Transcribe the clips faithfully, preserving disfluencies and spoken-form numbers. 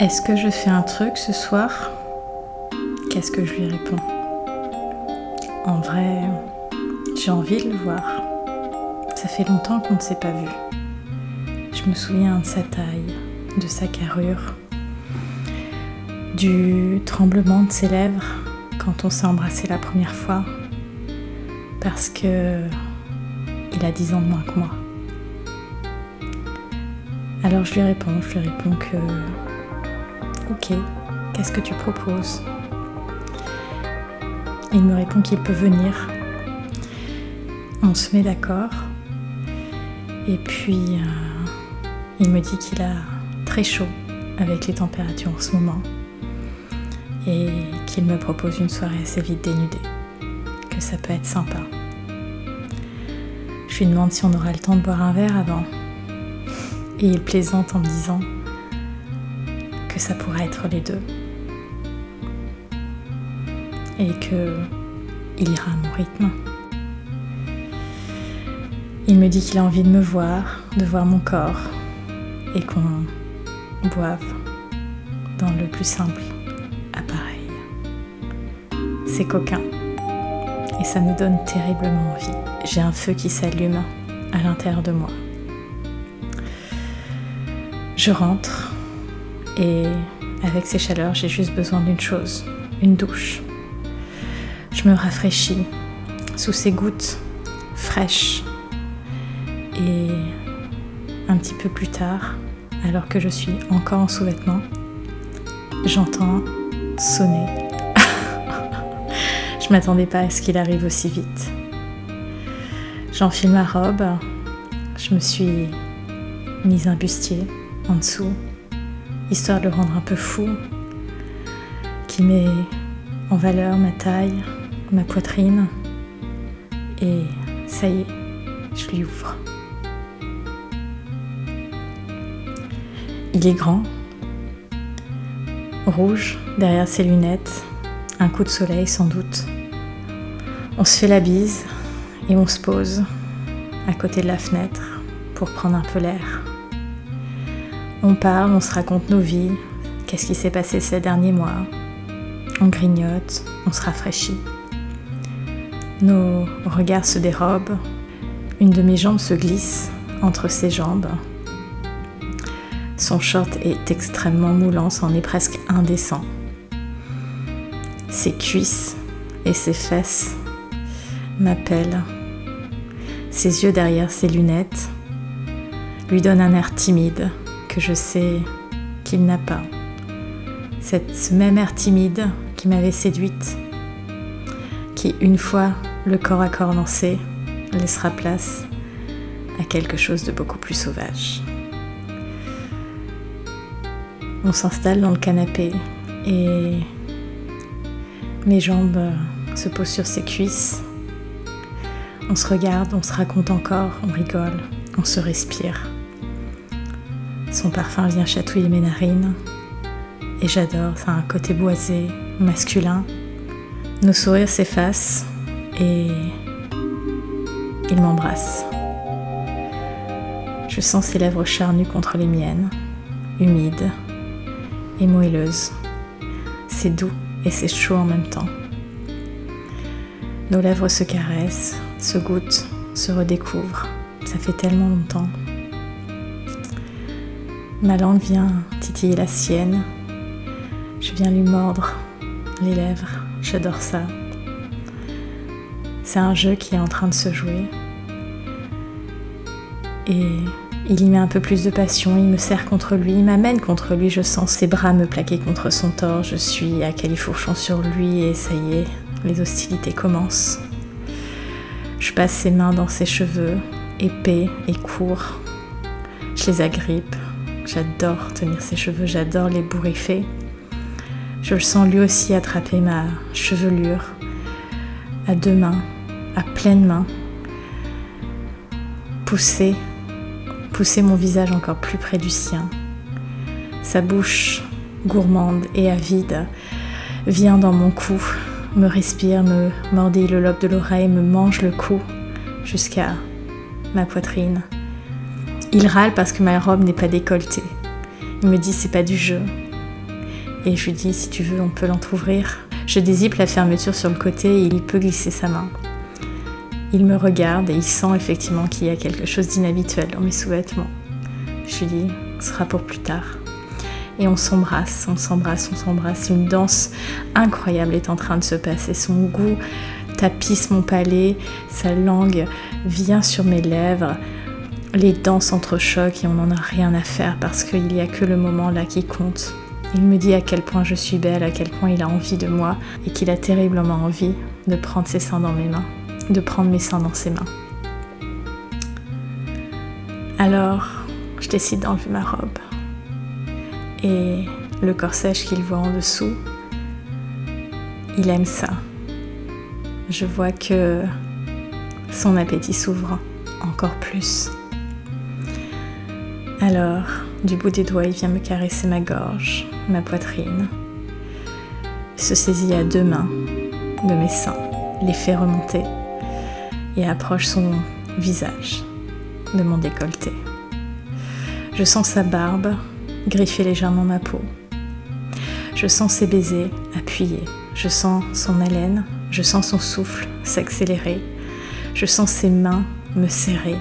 Est-ce que je fais un truc ce soir ? Qu'est-ce que je lui réponds ? En vrai, j'ai envie de le voir. Ça fait longtemps qu'on ne s'est pas vu. Je me souviens de sa taille, de sa carrure, du tremblement de ses lèvres quand on s'est embrassé la première fois, parce que il a dix ans de moins que moi. Alors je lui réponds, je lui réponds que ok, qu'est-ce que tu proposes ? Il me répond qu'il peut venir. On se met d'accord. Et puis, euh, il me dit qu'il a très chaud avec les températures en ce moment. Et qu'il me propose une soirée assez vite dénudée. Que ça peut être sympa. Je lui demande si on aura le temps de boire un verre avant. Et il plaisante en me disant que ça pourrait être les deux. Et que il ira à mon rythme. Il me dit qu'il a envie de me voir, de voir mon corps, et qu'on boive dans le plus simple appareil. C'est coquin, et ça me donne terriblement envie. J'ai un feu qui s'allume à l'intérieur de moi. Je rentre, et avec ces chaleurs, j'ai juste besoin d'une chose, une douche. Je me rafraîchis sous ces gouttes fraîches et un petit peu plus tard, alors que je suis encore en sous-vêtements, j'entends sonner. Je m'attendais pas à ce qu'il arrive aussi vite. J'enfile ma robe, je me suis mise un bustier en dessous, histoire de le rendre un peu fou, qui met en valeur ma taille, ma poitrine, et ça y est, je lui ouvre. Il est grand, rouge derrière ses lunettes, un coup de soleil sans doute. On se fait la bise et on se pose à côté de la fenêtre pour prendre un peu l'air. On parle, on se raconte nos vies, qu'est-ce qui s'est passé ces derniers mois. On grignote, on se rafraîchit. Nos regards se dérobent. Une de mes jambes se glisse entre ses jambes. Son short est extrêmement moulant, c'en est presque indécent. Ses cuisses et ses fesses m'appellent. Ses yeux derrière ses lunettes lui donnent un air timide que je sais qu'il n'a pas. Cette, ce même air timide qui m'avait séduite, qui, une fois le corps à corps lancé, laissera place à quelque chose de beaucoup plus sauvage. On s'installe dans le canapé et mes jambes se posent sur ses cuisses. On se regarde, on se raconte encore, on rigole, on se respire. Son parfum vient chatouiller mes narines. Et j'adore, ça a un côté boisé, masculin. Nos sourires s'effacent et il m'embrasse. Je sens ses lèvres charnues contre les miennes, humides et moelleuses. C'est doux et c'est chaud en même temps. Nos lèvres se caressent, se goûtent, se redécouvrent. Ça fait tellement longtemps. Ma langue vient titiller la sienne. Je viens lui mordre les lèvres, j'adore ça. C'est un jeu qui est en train de se jouer. Et il y met un peu plus de passion, il me serre contre lui, il m'amène contre lui, je sens ses bras me plaquer contre son torse, je suis à califourchon sur lui et ça y est, les hostilités commencent. Je passe ses mains dans ses cheveux, épais et courts. Je les agrippe, j'adore tenir ses cheveux, j'adore les bourriffer. Je le sens lui aussi attraper ma chevelure, à deux mains, à pleine main, pousser, pousser mon visage encore plus près du sien. Sa bouche, gourmande et avide, vient dans mon cou, me respire, me mordit le lobe de l'oreille, me mange le cou jusqu'à ma poitrine. Il râle parce que ma robe n'est pas décolletée. Il me dit c'est pas du jeu. et je lui dis « si tu veux, on peut l'entrouvrir ». Je dézippe la fermeture sur le côté et il peut glisser sa main. Il me regarde et il sent effectivement qu'il y a quelque chose d'inhabituel dans mes sous-vêtements. Je lui dis « ce sera pour plus tard ». Et on s'embrasse, on s'embrasse, on s'embrasse. Une danse incroyable est en train de se passer. Son goût tapisse mon palais, sa langue vient sur mes lèvres. Les dents s'entrechoquent et on n'en a rien à faire parce qu'il n'y a que le moment là qui compte. Il me dit à quel point je suis belle, à quel point il a envie de moi et qu'il a terriblement envie de prendre ses seins dans mes mains, de prendre mes seins dans ses mains. Alors, je décide d'enlever ma robe. Et le corsage qu'il voit en dessous, il aime ça. Je vois que son appétit s'ouvre encore plus. Alors, du bout des doigts, il vient me caresser ma gorge, ma poitrine. Il se saisit à deux mains de mes seins, les fait remonter et approche son visage de mon décolleté. Je sens sa barbe griffer légèrement ma peau. Je sens ses baisers appuyés. Je sens son haleine. Je sens son souffle s'accélérer. Je sens ses mains me serrer.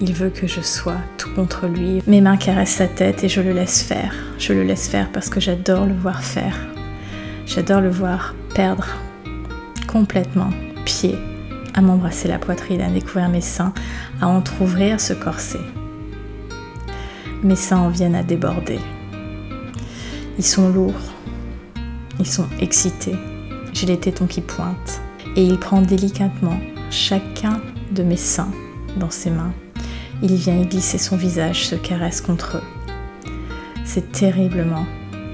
Il veut que je sois tout contre lui. Mes mains caressent sa tête et je le laisse faire. Je le laisse faire parce que j'adore le voir faire. J'adore le voir perdre complètement pied à m'embrasser la poitrine, à découvrir mes seins, à entrouvrir ce corset. Mes seins en viennent à déborder. Ils sont lourds, ils sont excités, j'ai les tétons qui pointent. Et il prend délicatement chacun de mes seins dans ses mains. Il vient y glisser son visage, se caresse contre eux. C'est terriblement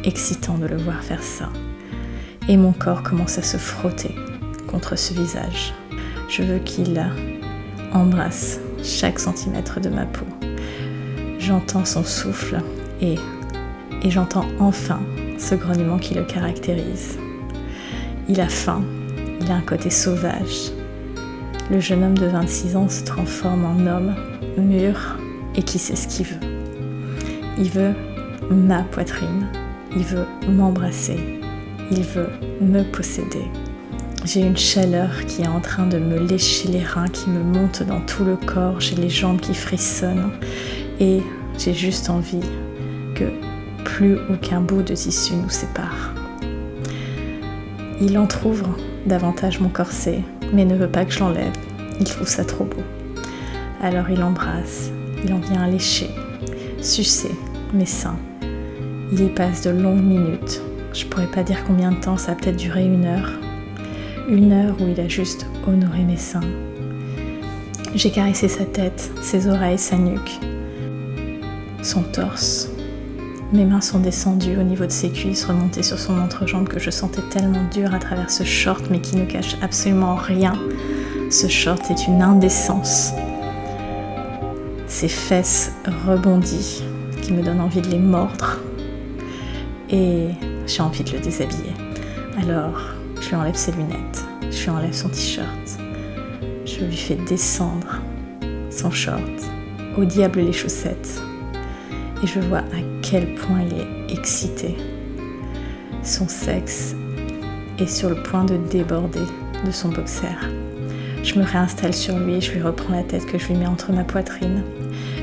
excitant de le voir faire ça. Et mon corps commence à se frotter contre ce visage. Je veux qu'il embrasse chaque centimètre de ma peau. J'entends son souffle et, et j'entends enfin ce grognement qui le caractérise. Il a faim, il a un côté sauvage. Le jeune homme de vingt-six ans se transforme en homme mûr et qui sait ce qu'il veut. Il veut ma poitrine, il veut m'embrasser, il veut me posséder. J'ai une chaleur qui est en train de me lécher les reins, qui me monte dans tout le corps, j'ai les jambes qui frissonnent. Et j'ai juste envie que plus aucun bout de tissu nous sépare. Il entrouvre davantage mon corset, mais ne veut pas que je l'enlève. Il trouve ça trop beau. Alors il embrasse, il en vient à lécher, sucer mes seins. Il y passe de longues minutes. Je pourrais pas dire combien de temps, ça a peut-être duré une heure. Une heure où il a juste honoré mes seins. J'ai caressé sa tête, ses oreilles, sa nuque. Son torse. Mes mains sont descendues au niveau de ses cuisses, remontées sur son entrejambe que je sentais tellement dure à travers ce short, mais qui ne cache absolument rien. Ce short est une indécence. Ses fesses rebondies, qui me donnent envie de les mordre. Et j'ai envie de le déshabiller. Alors, je lui enlève ses lunettes, je lui enlève son t-shirt, je lui fais descendre son short. Au diable les chaussettes. Et je vois à quel point il est excité. Son sexe est sur le point de déborder de son boxer. Je me réinstalle sur lui et je lui reprends la tête que je lui mets entre ma poitrine,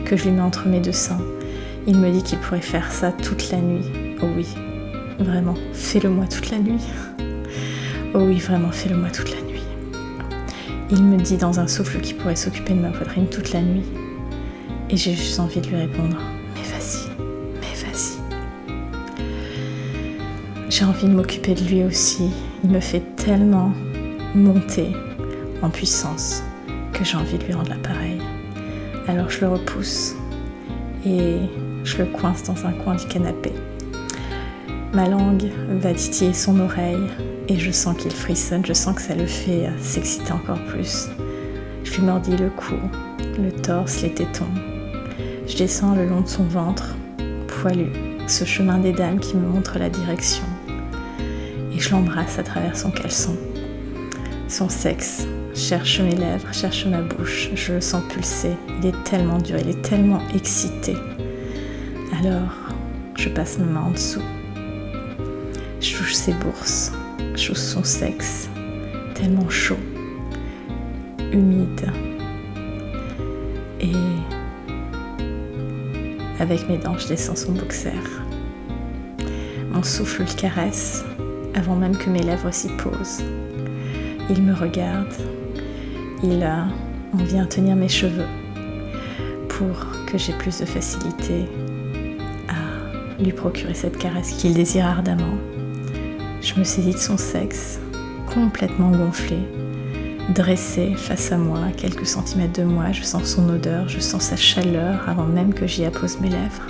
que je lui mets entre mes deux seins. Il me dit qu'il pourrait faire ça toute la nuit. Oh oui, vraiment, fais-le-moi toute la nuit. Oh oui, vraiment, fais-le-moi toute la nuit. Il me dit dans un souffle qu'il pourrait s'occuper de ma poitrine toute la nuit. Et j'ai juste envie de lui répondre. J'ai envie de m'occuper de lui aussi. Il me fait tellement monter en puissance que j'ai envie de lui rendre l'appareil. Alors je le repousse et je le coince dans un coin du canapé. Ma langue va titiller son oreille et je sens qu'il frissonne. Je sens que ça le fait s'exciter encore plus. Je lui mordis le cou, le torse, les tétons. Je descends le long de son ventre, poilu, ce chemin des dames qui me montre la direction. Et je l'embrasse à travers son caleçon. Son sexe cherche mes lèvres, cherche ma bouche. Je le sens pulser. Il est tellement dur, il est tellement excité. Alors, je passe ma main en dessous, Je touche ses bourses, je touche son sexe, tellement chaud, humide. Et avec mes dents, je descends son boxer. Mon souffle le caresse avant même que mes lèvres s'y posent. Il me regarde, il en vient tenir mes cheveux pour que j'ai plus de facilité à lui procurer cette caresse qu'il désire ardemment. Je me saisis de son sexe, complètement gonflé, dressé face à moi, à quelques centimètres de moi. Je sens son odeur, je sens sa chaleur avant même que j'y appose mes lèvres.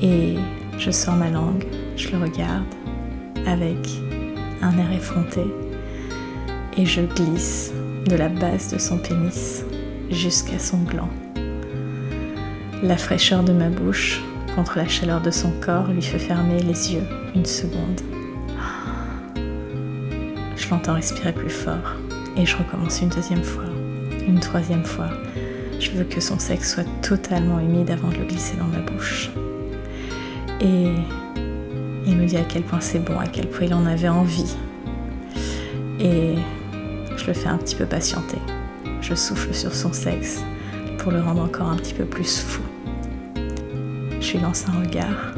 Et je sors ma langue, je le regarde avec un air effronté et je glisse de la base de son pénis jusqu'à son gland. La fraîcheur de ma bouche contre la chaleur de son corps lui fait fermer les yeux une seconde. Je l'entends respirer plus fort. Et je recommence une deuxième fois, une troisième fois. Je veux que son sexe soit totalement humide avant de le glisser dans ma bouche. Et il me dit à quel point c'est bon, à quel point il en avait envie. Et je le fais un petit peu patienter. Je souffle sur son sexe pour le rendre encore un petit peu plus fou. Je lui lance un regard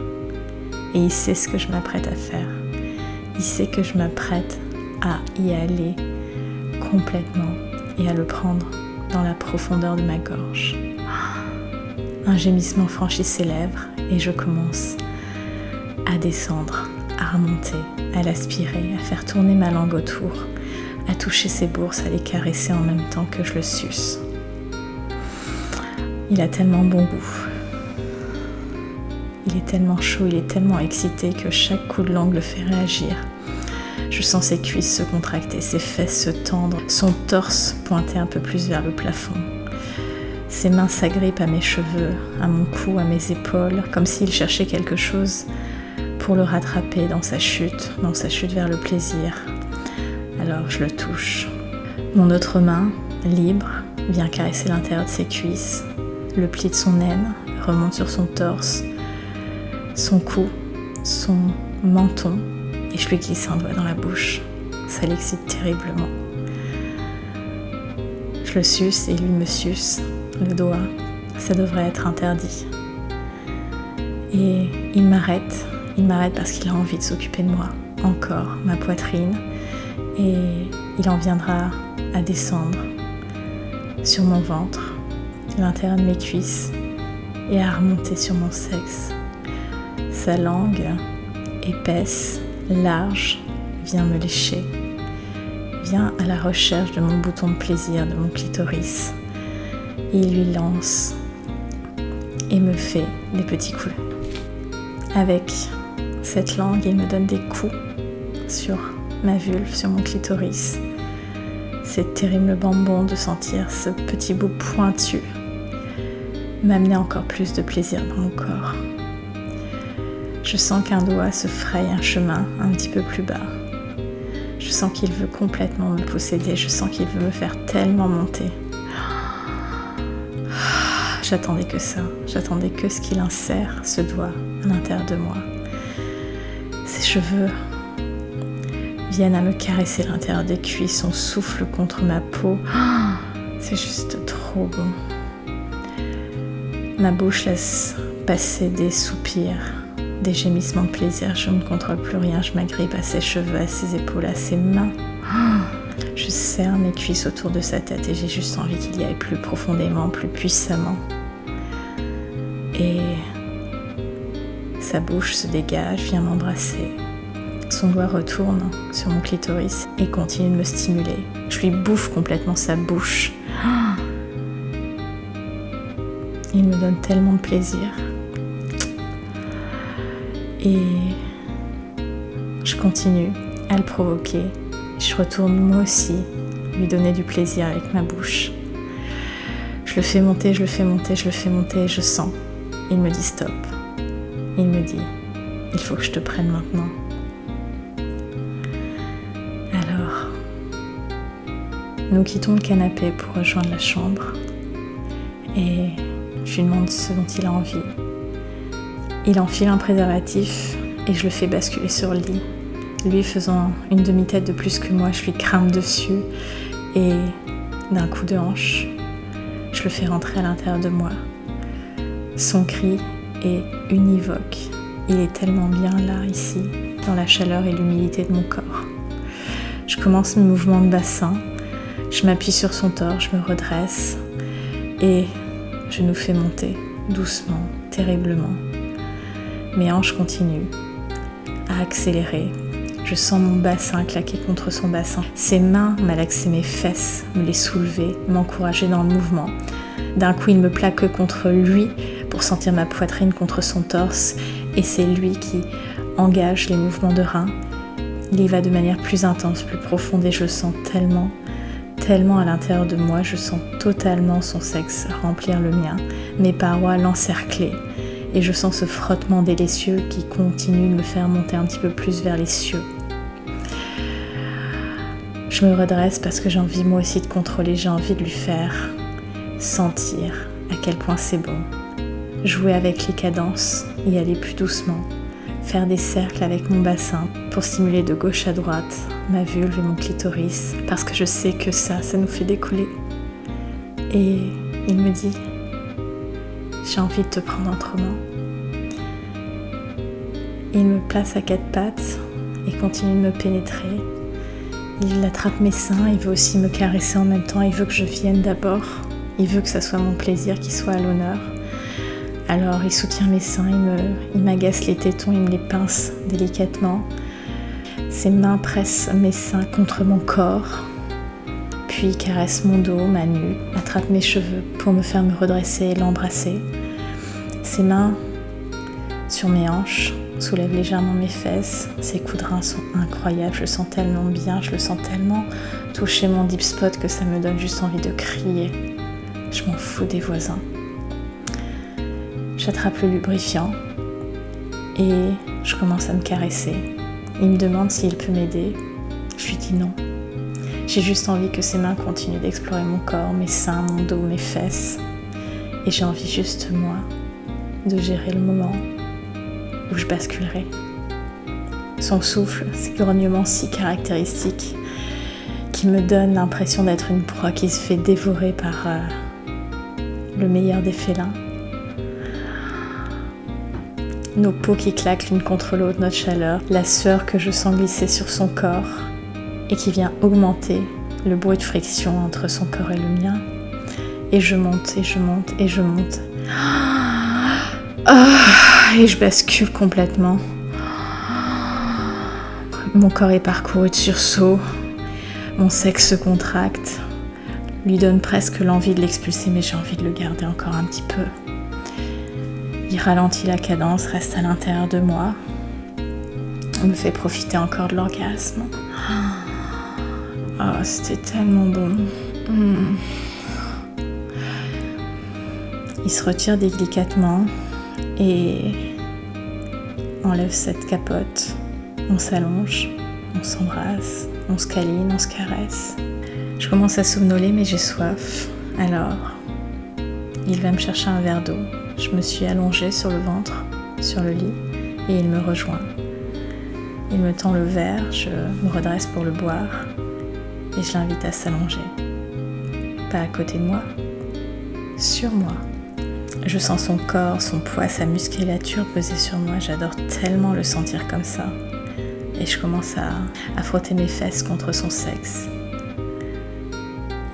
et il sait ce que je m'apprête à faire. Il sait que je m'apprête à y aller complètement et à le prendre dans la profondeur de ma gorge. Un gémissement franchit ses lèvres et je commence à descendre, à remonter, à l'aspirer, à faire tourner ma langue autour, à toucher ses bourses, à les caresser en même temps que je le suce. Il a tellement bon goût. Il est tellement chaud, il est tellement excité que chaque coup de langue le fait réagir. Je sens ses cuisses se contracter, ses fesses se tendre, son torse pointer un peu plus vers le plafond. Ses mains s'agrippent à mes cheveux, à mon cou, à mes épaules, comme s'il cherchait quelque chose pour le rattraper dans sa chute, dans sa chute vers le plaisir. Alors je le touche. Mon autre main, libre, vient caresser l'intérieur de ses cuisses. Le pli de son aine remonte sur son torse, son cou, son menton. Et je lui glisse un doigt dans la bouche. Ça l'excite terriblement. Je le suce et lui me suce le doigt. Ça devrait être interdit. Et il m'arrête. Il m'arrête parce qu'il a envie de s'occuper de moi. Encore, ma poitrine. Et il en viendra à descendre sur mon ventre, l'intérieur de mes cuisses, et à remonter sur mon sexe. Sa langue épaisse, large, vient me lécher, vient à la recherche de mon bouton de plaisir, de mon clitoris. Il lui lance et me fait des petits coups. Avec cette langue, il me donne des coups sur ma vulve, sur mon clitoris. C'est terriblement bon de sentir ce petit bout pointu m'amener encore plus de plaisir dans mon corps. Je sens qu'un doigt se fraye un chemin un petit peu plus bas. Je sens qu'il veut complètement me posséder. Je sens qu'il veut me faire tellement monter. J'attendais que ça. J'attendais que ce qu'il insère, ce doigt, à l'intérieur de moi. Ses cheveux viennent à me caresser l'intérieur des cuisses. Son souffle contre ma peau. C'est juste trop bon. Ma bouche laisse passer des soupirs. Des gémissements de plaisir, je ne contrôle plus rien, je m'agrippe à ses cheveux, à ses épaules, à ses mains. Je serre mes cuisses autour de sa tête et j'ai juste envie qu'il y aille plus profondément, plus puissamment. Et sa bouche se dégage, vient m'embrasser. Son doigt retourne sur mon clitoris et continue de me stimuler. Je lui bouffe complètement sa bouche. Il me donne tellement de plaisir. Et je continue à le provoquer. Je retourne moi aussi lui donner du plaisir avec ma bouche. Je le fais monter, je le fais monter, je le fais monter et je sens. Il me dit stop. Il me dit, il faut que je te prenne maintenant. Alors, nous quittons le canapé pour rejoindre la chambre. Et je lui demande ce dont il a envie. Il enfile un préservatif et je le fais basculer sur le lit. Lui faisant une demi-tête de plus que moi, je lui crame dessus et d'un coup de hanche, je le fais rentrer à l'intérieur de moi. Son cri est univoque. Il est tellement bien là, ici, dans la chaleur et l'humidité de mon corps. Je commence mes mouvements de bassin, je m'appuie sur son torse, je me redresse et je nous fais monter, doucement, terriblement. Mes hanches continuent à accélérer. Je sens mon bassin claquer contre son bassin. Ses mains malaxer mes fesses, me les soulever, m'encourager dans le mouvement. D'un coup, il me plaque contre lui pour sentir ma poitrine contre son torse. Et c'est lui qui engage les mouvements de reins. Il y va de manière plus intense, plus profonde et je le sens tellement, tellement à l'intérieur de moi. Je sens totalement son sexe remplir le mien, mes parois l'encercler. Et je sens ce frottement délicieux qui continue de me faire monter un petit peu plus vers les cieux. Je me redresse parce que j'ai envie moi aussi de contrôler, j'ai envie de lui faire sentir à quel point c'est bon. Jouer avec les cadences, y aller plus doucement, faire des cercles avec mon bassin pour stimuler de gauche à droite ma vulve et mon clitoris parce que je sais que ça, ça nous fait décoller. Et il me dit: j'ai envie de te prendre entre mains. Il me place à quatre pattes et continue de me pénétrer. Il attrape mes seins, il veut aussi me caresser en même temps, il veut que je vienne d'abord. Il veut que ça soit mon plaisir qui soit à l'honneur. Alors il soutient mes seins, il me, il m'agace les tétons, il me les pince délicatement. Ses mains pressent mes seins contre mon corps, puis caresse mon dos, ma nuque, attrape mes cheveux pour me faire me redresser et l'embrasser. Ses mains sur mes hanches, soulève légèrement mes fesses. Ses coups de reins sont incroyables, je le sens tellement bien, je le sens tellement toucher mon deep spot que ça me donne juste envie de crier. Je m'en fous des voisins. J'attrape le lubrifiant et je commence à me caresser. Il me demande s'il peut m'aider. Je lui dis non. J'ai juste envie que ses mains continuent d'explorer mon corps, mes seins, mon dos, mes fesses. Et j'ai envie juste, moi, de gérer le moment où je basculerai. Son souffle, ses grognements si caractéristiques qui me donnent l'impression d'être une proie qui se fait dévorer par euh, le meilleur des félins. Nos peaux qui claquent l'une contre l'autre, notre chaleur, la sueur que je sens glisser sur son corps et qui vient augmenter le bruit de friction entre son corps et le mien. Et je monte, et je monte, et je monte. Et je bascule complètement. Mon corps est parcouru de sursauts. Mon sexe se contracte. Lui donne presque l'envie de l'expulser, mais j'ai envie de le garder encore un petit peu. Il ralentit la cadence, reste à l'intérieur de moi. On me fait profiter encore de l'orgasme. Oh, c'était tellement bon. Mmh. Il se retire délicatement et enlève cette capote. On s'allonge, on s'embrasse, on se câline, on se caresse. Je commence à somnoler mais j'ai soif. Alors, il va me chercher un verre d'eau. Je me suis allongée sur le ventre, sur le lit, et il me rejoint. Il me tend le verre, je me redresse pour le boire et je l'invite à s'allonger. Pas à côté de moi, sur moi. Je sens son corps, son poids, sa musculature peser sur moi. J'adore tellement le sentir comme ça. Et je commence à, à frotter mes fesses contre son sexe.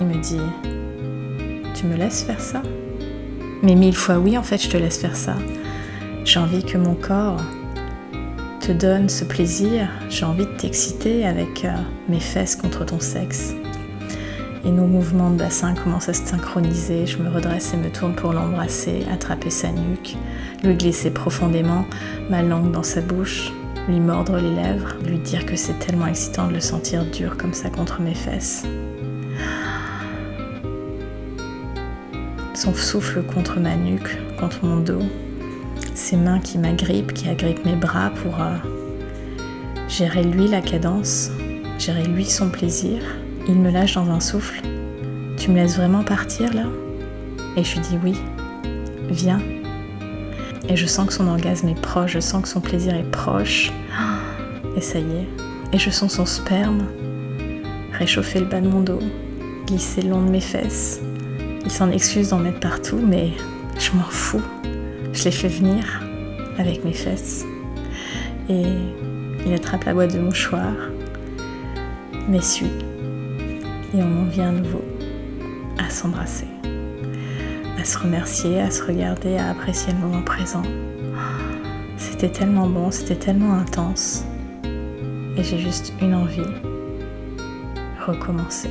Il me dit: tu me laisses faire ça? Mais mille fois oui, en fait, je te laisse faire ça. J'ai envie que mon corps te donne ce plaisir, j'ai envie de t'exciter avec euh, mes fesses contre ton sexe. Et nos mouvements de bassin commencent à se synchroniser, je me redresse et me tourne pour l'embrasser, attraper sa nuque, lui glisser profondément ma langue dans sa bouche, lui mordre les lèvres, lui dire que c'est tellement excitant de le sentir dur comme ça contre mes fesses. Son souffle contre ma nuque, contre mon dos. Ses mains qui m'agrippent, qui agrippent mes bras pour euh, gérer lui la cadence, gérer lui son plaisir. Il me lâche dans un souffle. Tu me laisses vraiment partir là ? Et je lui dis oui, viens. Et je sens que son orgasme est proche, je sens que son plaisir est proche. Et ça y est. Et je sens son sperme réchauffer le bas de mon dos, glisser le long de mes fesses. Il s'en excuse d'en mettre partout, mais je m'en fous. Je l'ai fait venir avec mes fesses. Et il attrape la boîte de mouchoirs, m'essuie. Et on en vient à nouveau à s'embrasser, à se remercier, à se regarder, à apprécier le moment présent. C'était tellement bon, c'était tellement intense. Et j'ai juste une envie, recommencer.